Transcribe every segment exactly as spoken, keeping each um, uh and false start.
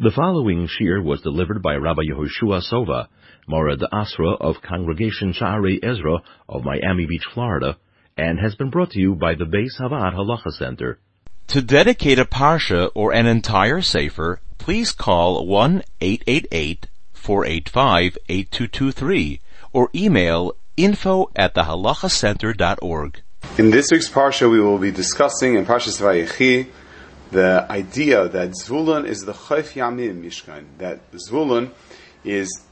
The following shir was delivered by Rabbi Yehoshua Sova, Morad Asra of Congregation Sha'arei Ezra of Miami Beach, Florida, and has been brought to you by the Beis Havad Halacha Center. To dedicate a parsha or an entire sefer, please call one eight eight eight, four eight five, eight two two three or email info at the halacha center dot org. In this week's parsha, we will be discussing in Parsha Vayechi the idea that Zvulun is the Chayfi Yamim Mishkan, that Zvulun is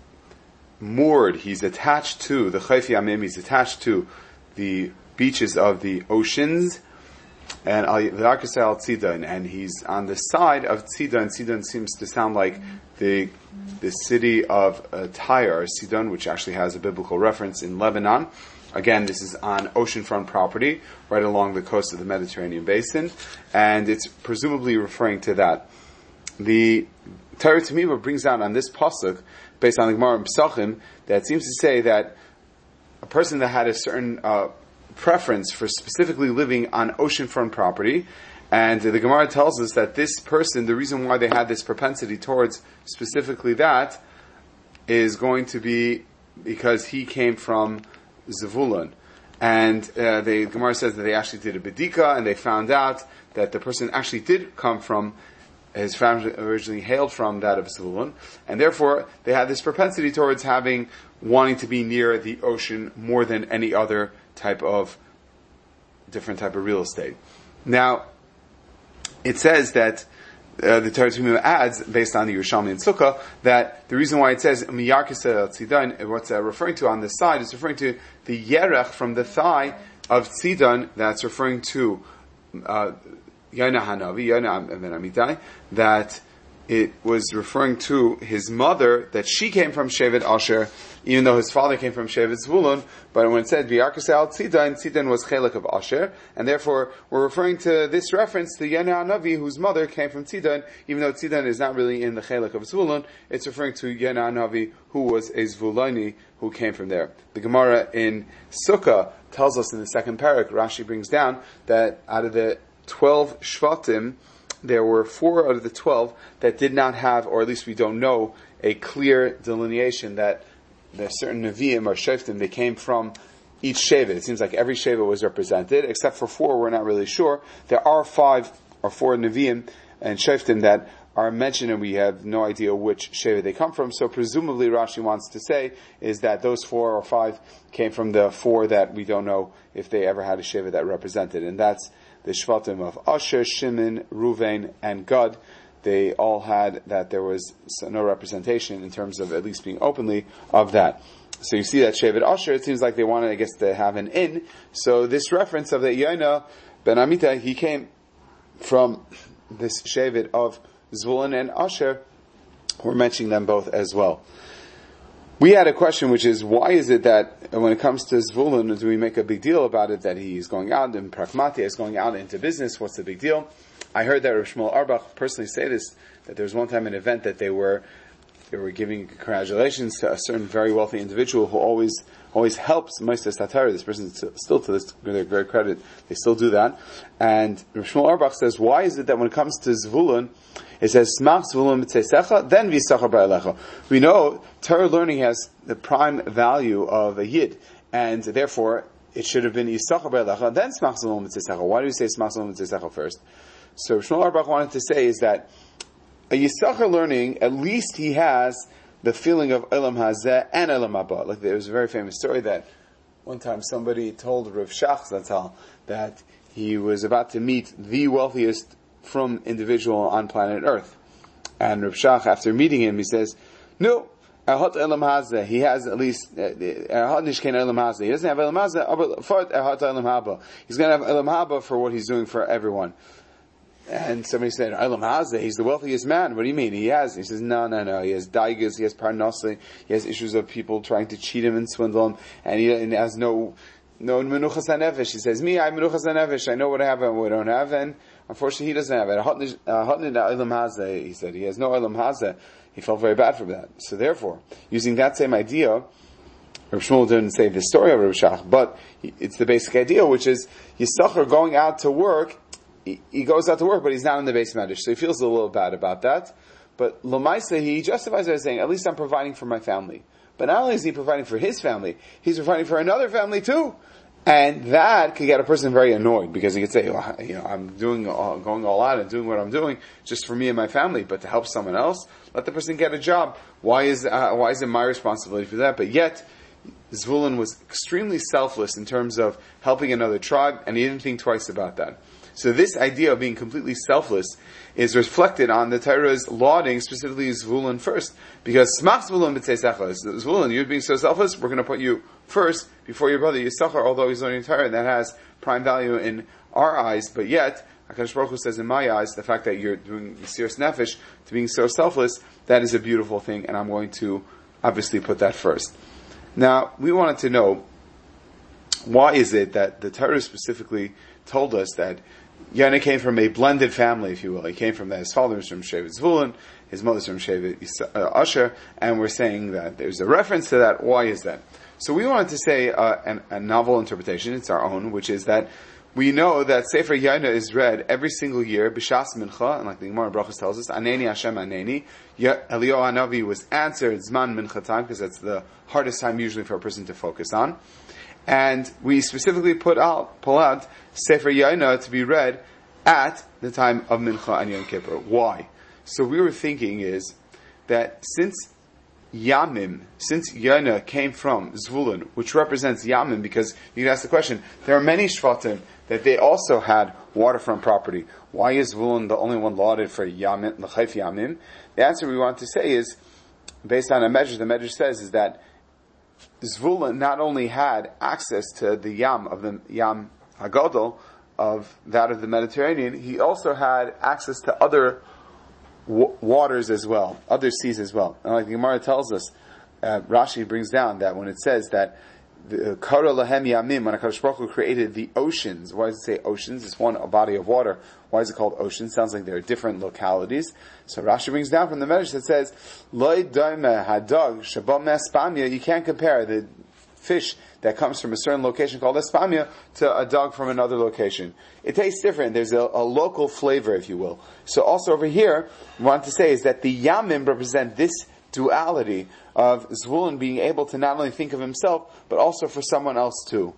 moored, he's attached to the Chayfi Yamim, he's attached to the beaches of the oceans, and Tzidon, and he's on the side of Tzidon. Tzidon seems to sound like the the city of uh, Tyre, Tzidon, which actually has a biblical reference in Lebanon. Again, this is on oceanfront property, right along the coast of the Mediterranean Basin, and it's presumably referring to that. The Torah Tamimah brings out on this pasuk, based on the Gemara and Pesachim, that seems to say that a person that had a certain uh, preference for specifically living on oceanfront property, and the Gemara tells us that this person, the reason why they had this propensity towards specifically that, is going to be because he came from Zavulun. And uh, the Gemara says that they actually did a bedika, and they found out that the person actually did come from, his family originally hailed from that of Zavulun, and therefore they had this propensity towards having, wanting to be near the ocean more than any other type of, different type of real estate. Now, it says that Uh, the Torah Tumim adds, based on the Yerushalmi and Sukkah, that the reason why it says Miyarkisa Tzidon, what's uh, referring to on this side, is referring to the Yerech from the thigh of Tzidon, that's referring to uh, Yonah HaNavi, Yonah Ben Amitai, that it was referring to his mother, that she came from Shevet Asher, even though his father came from Shevet Zvulun, but when it said Biyarkasei al Tzidon, Tzidon was Chelek of Asher, and therefore we're referring to this reference to Yonah HaNavi, whose mother came from Tzidon, even though Tzidon is not really in the Chelek of Zvulun, it's referring to Yonah HaNavi, who was a Zvuluni, who came from there. The Gemara in Sukkah tells us in the second parak, Rashi brings down, that out of the twelve Shvatim, there were four out of the twelve that did not have, or at least we don't know, a clear delineation that the certain Nevi'im or Shoftim, they came from each Shevet. It seems like every Shevet was represented, except for four, we're not really sure. There are five or four Nevi'im and Shoftim that are mentioned, and we have no idea which Shevet they come from, so presumably Rashi wants to say is that those four or five came from the four that we don't know if they ever had a Shevet that represented, and that's the Shvatim of Asher, Shimon, Ruvain, and Gad. They all had that there was no representation in terms of at least being openly of that. So you see that Shevet Asher, it seems like they wanted, I guess, to have an in. So this reference of the Yonah Ben Amitai, he came from this Shevet of Zvulun and Asher. We're mentioning them both as well. We had a question, which is, why is it that when it comes to Zvulun, do we make a big deal about it, that he's going out, and Prachmatia is going out into business? What's the big deal? I heard that Rav Shmuel Auerbach personally say this, that there was one time an event that they were they were giving congratulations to a certain very wealthy individual who always always helps Moshe Satara. This person still, to this, their great credit, they still do that. And Rav Shmuel Auerbach says, why is it that when it comes to Zvulun, it says, Smach Zvulun mitzesecha, then Yisachar ba'elecha. We know Torah learning has the prime value of a Yid, and therefore it should have been Yisachar ba'elecha, then Smach Zvulun mitzesecha. Why do we say Smach Zvulun mitzesecha first? So Shmuel Auerbach wanted to say is that a Yisachar learning, at least he has the feeling of Elam Hazeh and Elam Haba. Like there was a very famous story that one time somebody told Rav Shach Zatzal that he was about to meet the wealthiest from individual on planet Earth. And Rav Shach, after meeting him, he says, no, Erhat Elam Hazeh, he has at least, Erhat Nishken Elam Hazeh, he doesn't have Elam Hazeh, but Erhat Elam Haba. He's going to have Elam Haba for what he's doing for everyone. And somebody said, Elam Hazeh, he's the wealthiest man, what do you mean? He has, he says, no, no, no, he has daigas, he has parnasa, he has issues of people trying to cheat him and swindle him, and he, and he has no, no menuchas hanefesh. He says, me, I'm menuchas hanefesh, I know what I have and what I don't have, and unfortunately he doesn't have it. Elam Hazeh, he said, he has no Elam Hazeh. He felt very bad for that. So therefore, using that same idea, Rav Shmuel didn't say the story of Rav Shach, but it's the basic idea, which is, Yisachar going out to work, he goes out to work, but he's not in the base medrash, so he feels a little bad about that. But Lamaisa, he justifies it by saying, at least I'm providing for my family. But not only is he providing for his family, he's providing for another family too. And that could get a person very annoyed, because he could say, well, you know, I'm doing all, going all out and doing what I'm doing just for me and my family, but to help someone else, let the person get a job. Why is uh, why is it my responsibility for that? But yet, Zvulun was extremely selfless in terms of helping another tribe, and he didn't think twice about that. So this idea of being completely selfless is reflected on the Torah's lauding, specifically Zvulun first. Because Smach Zvulun b'tzeisachas, Zvulun, you're being so selfless, we're going to put you first before your brother Yisachar, although he's learning Torah, and that has prime value in our eyes. But yet, HaKadosh Baruch Hu says in my eyes, the fact that you're doing serious nefesh, to being so selfless, that is a beautiful thing, and I'm going to obviously put that first. Now, we wanted to know, why is it that the Torah specifically told us that Yonah came from a blended family, if you will. He came from that. His father was from Shevet Zvulun, his mother was from Shevet Asher, and we're saying that there's a reference to that. Why is that? So we wanted to say uh, an, a novel interpretation, it's our own, which is that we know that Sefer Yonah is read every single year, B'Shas Mincha, and like the Gemara Brachos tells us, Aneni Hashem Aneni, Eliyahu HaNavi was answered Zman Mincha time, because that's the hardest time usually for a person to focus on. And we specifically put out, pull out Sefer Yonah to be read at the time of Mincha and Yom Kippur. Why? So we were thinking is that since Yamim, since Yonah came from Zvulun, which represents Yamim, because you can ask the question, there are many Shvatim that they also had waterfront property. Why is Zvulun the only one lauded for Yamim, L'chayfi Yamim? The answer we want to say is, based on a measure, the measure says is that Zvulun not only had access to the Yam of the Yam Hagadol, of that of the Mediterranean, he also had access to other w- waters as well, other seas as well. And like the Gemara tells us, uh, Rashi brings down that when it says that the Kara Lahem Yamim, when HaKadosh Baruch Hu created the oceans, why does it say oceans? It's one a body of water. Why is it called ocean? Sounds like there are different localities. So Rashi brings down from the Medrash that says, Loi doime hadog shabom espamia. You can't compare the fish that comes from a certain location called espamia to a dog from another location. It tastes different. There's a, a local flavor, if you will. So also over here, what I want to say is that the Yamim represent this duality of Zvulun being able to not only think of himself, but also for someone else too.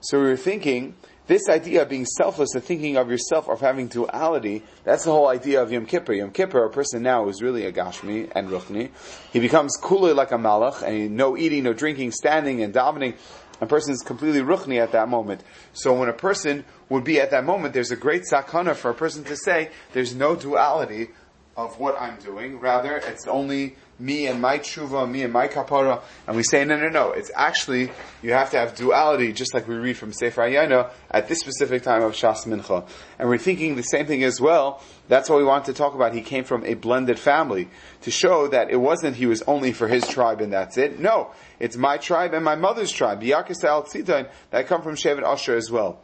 So we were thinking, this idea of being selfless, of thinking of yourself, of having duality, that's the whole idea of Yom Kippur. Yom Kippur, a person now is really a Gashmi and Ruchni. He becomes Kulei like a Malach, and no eating, no drinking, standing and davening. A person is completely Ruchni at that moment. So when a person would be at that moment, there's a great sakana for a person to say, there's no duality of what I'm doing. Rather, it's only me and my tshuva, me and my kapara, and we say, no, no, no, it's actually, you have to have duality, just like we read from Sefer Yonah at this specific time of Shas Mincha. And we're thinking the same thing as well. That's what we want to talk about. He came from a blended family, to show that it wasn't he was only for his tribe and that's it. No, it's my tribe and my mother's tribe, Yakisal Tzidon, that come from Shevet Asher as well.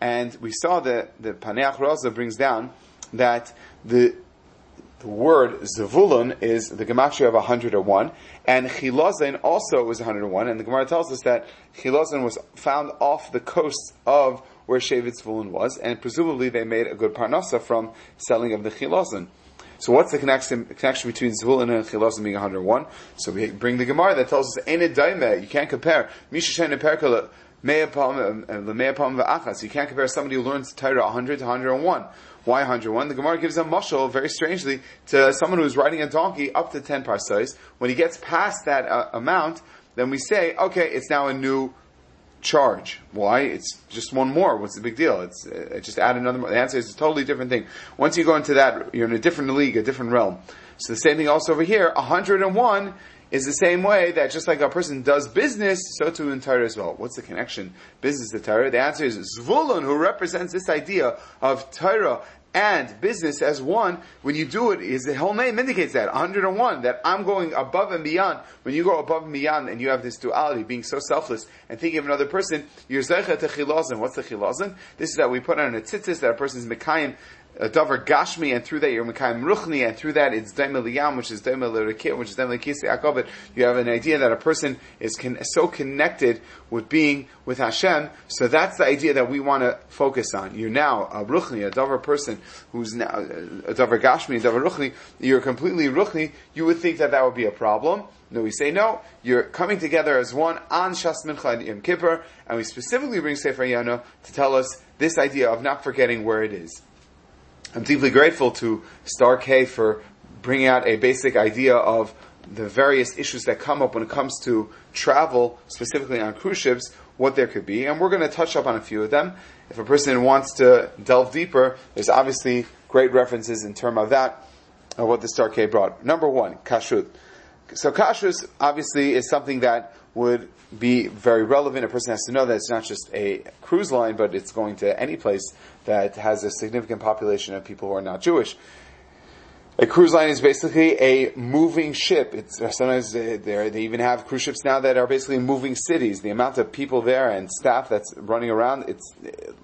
And we saw that the Paneach Raza brings down that the The word Zavulun is the gematria of one hundred one, and Chilazin also was one hundred one, and the Gemara tells us that Chilazin was found off the coast of where Shevet Zvulun was, and presumably they made a good parnasa from selling of the Chilazin. So what's the connection, connection between Zvulun and Chilazin being one hundred one? So we bring the Gemara that tells us, Ein Daime, you can't compare. Misha Perkele. You can't compare somebody who learns Torah one hundred to one hundred one. Why one hundred one? The Gemara gives a mashal, very strangely, to someone who's riding a donkey up to ten parsais. When he gets past that uh, amount, then we say, okay, it's now a new charge. Why? It's just one more. What's the big deal? It's uh, just add another more. The answer is a totally different thing. Once you go into that, you're in a different league, a different realm. So the same thing also over here, one hundred one is the same way that just like a person does business, so too in Torah as well. What's the connection? Business to Torah? The answer is Zvulun, who represents this idea of Torah and business as one. When you do it, his whole name indicates that, one hundred one, that I'm going above and beyond. When you go above and beyond and you have this duality, being so selfless and thinking of another person, you're zeicha to chilazin. What's the chilazin? This is that we put on a tzitzis that a person's mekayim a davar gashmi, and through that you're mekayim ruchni, and through that it's daim liyam, which is daim l'rekiyah, which is daim l'kisei Yaakov. But you have an idea that a person is con- so connected with being with Hashem. So that's the idea that we want to focus on. You're now a ruchni, a davar person who's now a davar gashmi, a davar ruchni. You're completely ruchni. You would think that that would be a problem. No, we say no. You're coming together as one on Shas Mincha and Yom Kippur, and we specifically bring Sefer Yonah to tell us this idea of not forgetting where it is. I'm deeply grateful to Star K for bringing out a basic idea of the various issues that come up when it comes to travel, specifically on cruise ships, what there could be. And we're going to touch up on a few of them. If a person wants to delve deeper, there's obviously great references in terms of that, of what the Star K brought. Number one, kashrut. So kashrut, obviously, is something that would be very relevant. A person has to know that it's not just a cruise line, but it's going to any place that has a significant population of people who are not Jewish. A cruise line is basically a moving ship. It's sometimes they, they even have cruise ships now that are basically moving cities. The amount of people there and staff that's running around, it's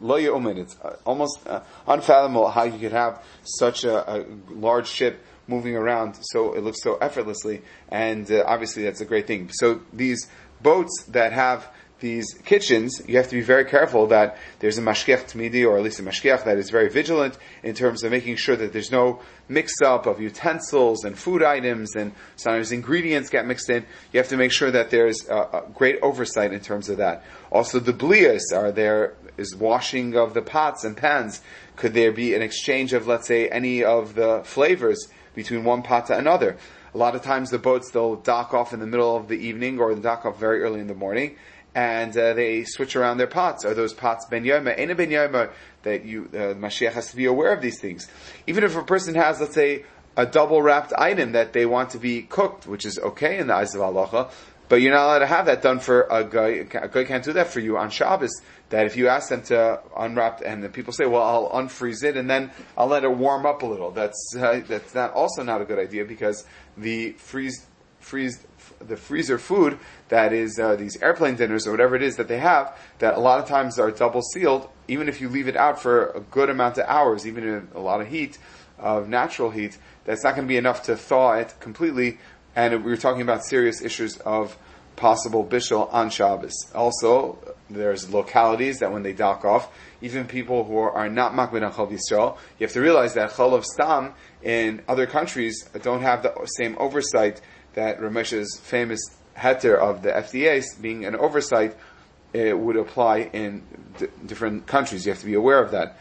lo yeumen. It's almost uh, unfathomable how you could have such a, a large ship moving around so it looks so effortlessly, and uh, obviously that's a great thing. So these boats that have these kitchens, you have to be very careful that there's a mashkech tmidi, or at least a mashkech that is very vigilant in terms of making sure that there's no mix-up of utensils and food items, and sometimes ingredients get mixed in. You have to make sure that there's uh, a great oversight in terms of that. Also, the blias are there, is washing of the pots and pans. Could there be an exchange of, let's say, any of the flavors between one pot to another? A lot of times the boats, they'll dock off in the middle of the evening, or they'll dock off very early in the morning, and uh, they switch around their pots. Are those pots ben yoma, ena ben yoma? That you, uh, Mashiach has to be aware of these things. Even if a person has, let's say, a double-wrapped item that they want to be cooked, which is okay in the eyes of halacha, but you're not allowed to have that done for a guy. A guy can't do that for you on Shabbos. That if you ask them to unwrap, and the people say, "Well, I'll unfreeze it and then I'll let it warm up a little," that's uh, that's not also not a good idea, because the freeze freeze. the freezer food that is uh, these airplane dinners or whatever it is that they have, that a lot of times are double sealed, even if you leave it out for a good amount of hours, even in a lot of heat, of natural heat, that's not going to be enough to thaw it completely. And we were talking about serious issues of possible bishul on Shabbos. Also, there's localities that when they dock off, even people who are not makbid on Chol Yisrael, you have to realize that Chol of Stam in other countries don't have the same oversight that Rav Moshe's famous heter of the F D A being an oversight, it would apply in d- different countries. You have to be aware of that.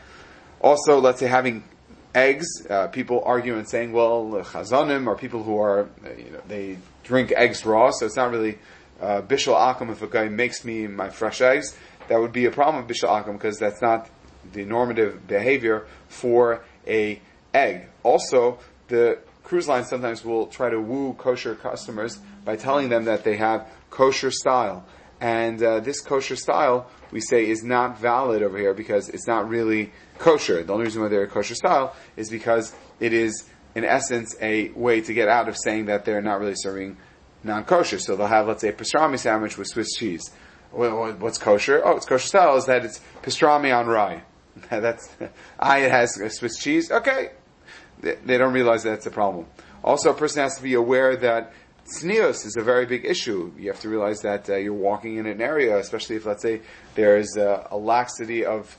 Also, let's say having eggs, uh, people argue and saying, well, chazanim, or people who are, you know, they drink eggs raw, so it's not really uh, bishul akum if a guy makes me my fresh eggs. That would be a problem of bishul akum, because that's not the normative behavior for a egg. Also, the cruise lines sometimes will try to woo kosher customers by telling them that they have kosher style. And uh, this kosher style, we say, is not valid over here, because it's not really kosher. The only reason why they're kosher style is because it is, in essence, a way to get out of saying that they're not really serving non-kosher. So they'll have, let's say, a pastrami sandwich with Swiss cheese. What's kosher? Oh, it's kosher style is that it's pastrami on rye. That's, I, it has Swiss cheese. Okay. They don't realize that that's a problem. Also, a person has to be aware that tznius is a very big issue. You have to realize that uh, you're walking in an area, especially if, let's say, there is a, a laxity of,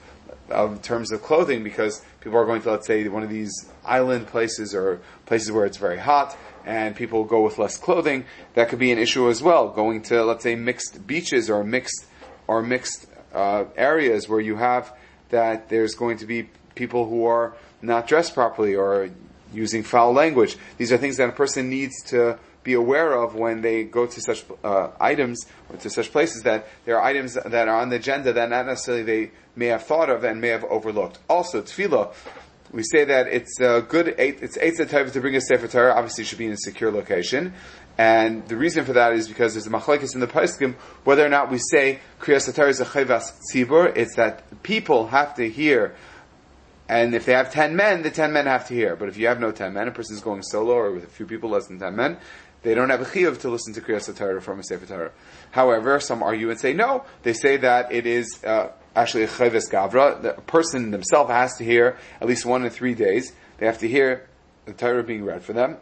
of terms of clothing, because people are going to, let's say, one of these island places or places where it's very hot, and people go with less clothing. That could be an issue as well. Going to, let's say, mixed beaches or mixed or mixed uh, areas where you have that there's going to be people who are not dressed properly or using foul language. These are things that a person needs to be aware of when they go to such uh, items or to such places, that there are items that are on the agenda that not necessarily they may have thought of and may have overlooked. Also, tefillah. We say that it's a good, it's eitzah tov to bring a sefer Torah. Obviously, it should be in a secure location. And the reason for that is because there's a machlekes in the poskim whether or not we say kriyas Torah is a chayvas tzibur. It's that people have to hear. And if they have ten men, the ten men have to hear. But if you have no ten men, a person's going solo or with a few people, less than ten men, they don't have a chiyuv to listen to Kriyas HaTorah from a Sefer Torah. However, some argue and say no. They say that it is uh, actually a Chavis Gavra. The person themselves has to hear at least one in three days. They have to hear the Torah being read for them.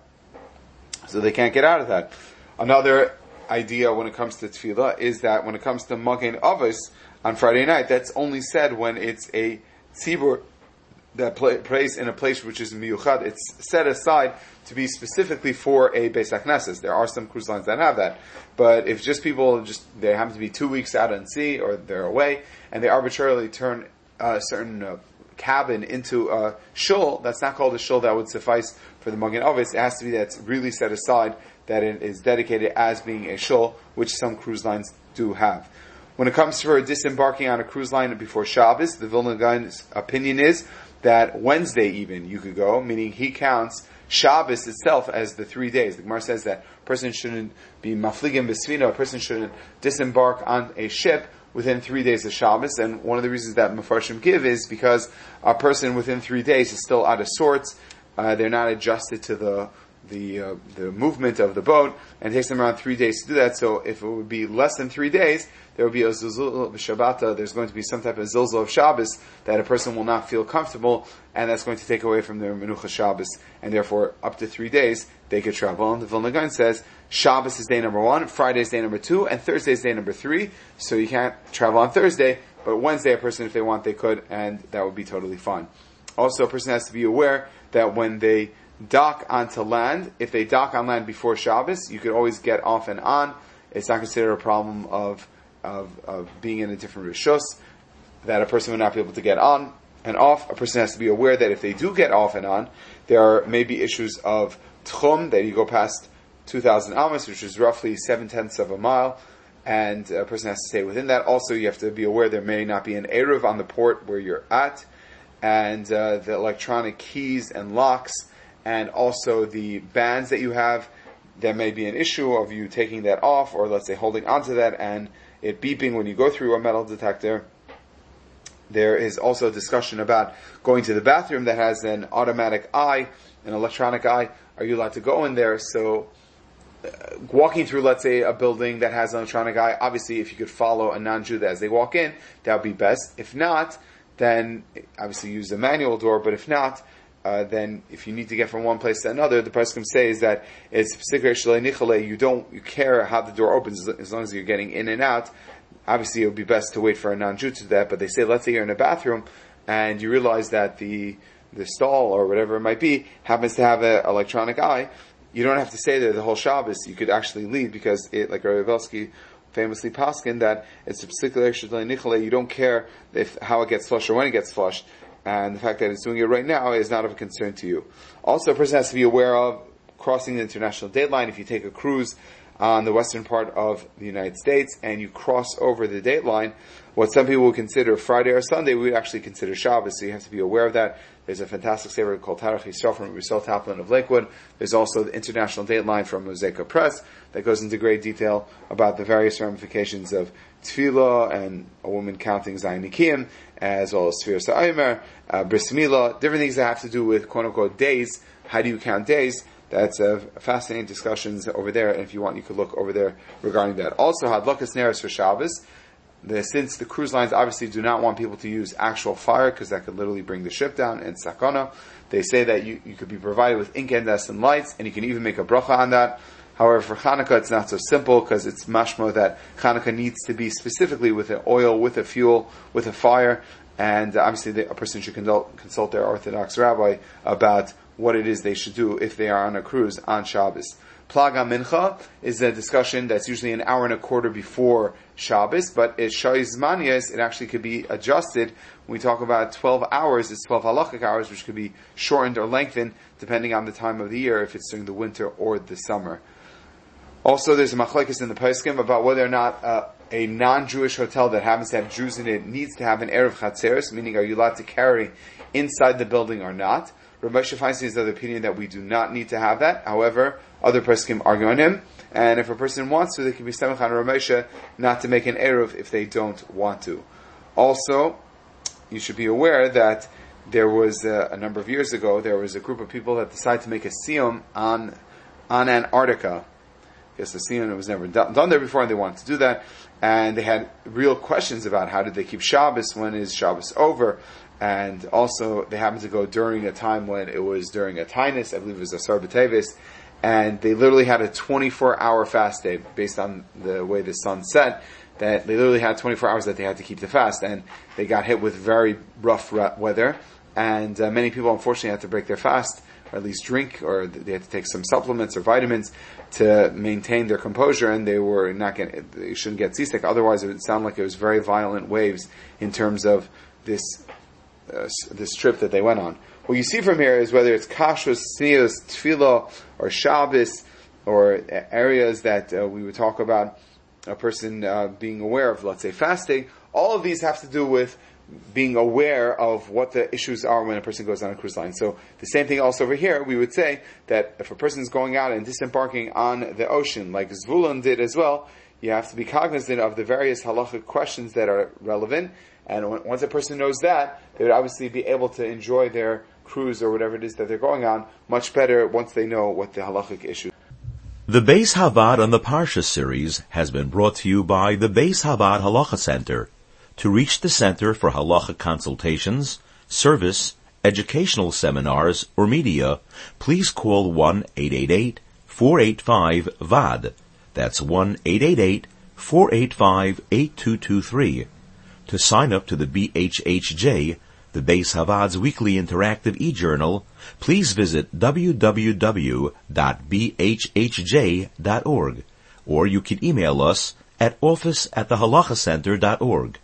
So they can't get out of that. Another idea when it comes to tefillah is that when it comes to Magen Avos on Friday night, that's only said when it's a tzibur that play, prays in a place which is miyuchad. It's set aside to be specifically for a Beis HaKnesses. There are some cruise lines that have that. But if just people, just they happen to be two weeks out on sea or they're away, and they arbitrarily turn a certain uh, cabin into a shul, that's not called a shul that would suffice for the Magen Avos. It has to be that's really set aside, that it is dedicated as being a shul, which some cruise lines do have. When it comes to disembarking on a cruise line before Shabbos, the Vilna Gaon's opinion is that Wednesday even you could go, meaning he counts Shabbos itself as the three days. The Gemara says that a person shouldn't be mafligim b'sfina, a person shouldn't disembark on a ship within three days of Shabbos, and one of the reasons that Mefarshim give is because a person within three days is still out of sorts, uh, they're not adjusted to the the uh, the movement of the boat, and it takes them around three days to do that, so if it would be less than three days, there would be a zilzul of Shabbata, there's going to be some type of zilzul of Shabbos that a person will not feel comfortable, and that's going to take away from their Menucha Shabbos, and therefore up to three days they could travel. And the Vilna Gaon says Shabbos is day number one, Friday is day number two, and Thursday is day number three, so you can't travel on Thursday, but Wednesday a person, if they want, they could, and that would be totally fine. Also, a person has to be aware that when they dock onto land, if they dock on land before Shabbos, you could always get off and on. It's not considered a problem of of, of being in a different rishos, that a person would not be able to get on and off. A person has to be aware that if they do get off and on, there may be issues of tchum, that you go past two thousand amos, which is roughly seven-tenths of a mile, and a person has to stay within that. Also, you have to be aware there may not be an Eruv on the port where you're at, and uh, the electronic keys and locks, and also the bands that you have, there may be an issue of you taking that off, or let's say holding onto that and it beeping when you go through a metal detector. There is also a discussion about going to the bathroom that has an automatic eye, an electronic eye. Are you allowed to go in there? So uh, walking through, let's say, a building that has an electronic eye, obviously if you could follow a non-Jew as they walk in, that would be best. If not, then obviously use a manual door, but if not, Uh, then if you need to get from one place to another, the Pesachim says that it's you don't you care how the door opens as long as you're getting in and out. Obviously, it would be best to wait for a non-Jew to do that, but they say, let's say you're in a bathroom and you realize that the the stall or whatever it might be happens to have an electronic eye. You don't have to stay there the whole Shabbos. You could actually leave because, it, like Rabbi Belsky famously paskin, that it's you don't care if how it gets flushed or when it gets flushed. And the fact that it's doing it right now is not of a concern to you. Also, a person has to be aware of crossing the international date line. If you take a cruise on the western part of the United States and you cross over the date line, what some people would consider Friday or Sunday, we would actually consider Shabbos, so you have to be aware of that. There's a fantastic sefer called Tarach Isra from Russell Taplin of Lakewood. There's also the international date line from Mosaic Press that goes into great detail about the various ramifications of tefillah and a woman counting zaynikim, as well as Sfira Sa'aymer, uh, Bris Milah, different things that have to do with quote-unquote days. How do you count days? That's a fascinating discussions over there, and if you want, you could look over there regarding that. Also, Hadlakas Neros for Shabbos. The, since the cruise lines obviously do not want people to use actual fire, because that could literally bring the ship down, and sakana, they say that you, you could be provided with incandescent lights, and you can even make a bracha on that. However, for Hanukkah, it's not so simple, because it's mashma that Hanukkah needs to be specifically with an oil, with a fuel, with a fire, and obviously the, a person should consult, consult their Orthodox rabbi about what it is they should do if they are on a cruise on Shabbos. Plaga Mincha is a discussion that's usually an hour and a quarter before Shabbos, but it Shaizmanias, it actually could be adjusted. When we talk about twelve hours, it's twelve halachic hours, which could be shortened or lengthened depending on the time of the year, if it's during the winter or the summer. Also, there's a machlekes in the Pesachim about whether or not uh, a non-Jewish hotel that happens to have Jews in it needs to have an Erev Chatzeres, meaning are you allowed to carry inside the building or not. Rav Moshe Feinstein is of the opinion that we do not need to have that. However, other Pesachim argue on him, and if a person wants to, they can be Samech on Rav Moshe not to make an Erev if they don't want to. Also, you should be aware that there was, uh, a number of years ago, there was a group of people that decided to make a siyum on, on Antarctica. because the Tzidon was never done, done there before, and they wanted to do that. And they had real questions about how did they keep Shabbos, when is Shabbos over, and also they happened to go during a time when it was during a Tainus, I believe it was a Asar B'Teves, and they literally had a twenty-four hour fast day based on the way the sun set, that they literally had twenty-four hours that they had to keep the fast, and they got hit with very rough weather, and uh, many people unfortunately had to break their fast, or at least drink, or they had to take some supplements or vitamins to maintain their composure, and they were not getting, they shouldn't get seasick, otherwise it would sound like it was very violent waves in terms of this uh, this trip that they went on. What you see from here is whether it's kashrus, tznius, tefillah, or Shabbos, or areas that uh, we would talk about a person uh, being aware of, let's say fasting, all of these have to do with being aware of what the issues are when a person goes on a cruise line. So the same thing also over here, we would say that if a person is going out and disembarking on the ocean, like Zvulun did as well, you have to be cognizant of the various halachic questions that are relevant. And when, once a person knows that, they would obviously be able to enjoy their cruise or whatever it is that they're going on much better once they know what the halachic issues are. The Beis Havad on the Parsha series has been brought to you by the Beis Havad Halacha Center. To reach the Center for Halacha consultations, service, educational seminars, or media, please call one eight eight eight, four eight five, V A D. That's one eight eight eight, four eight five, eight two two three. To sign up to the B H H J, the Beis Havad's weekly interactive e-journal, please visit w w w dot b h h j dot org, or you can email us at office at the halacha center dot org.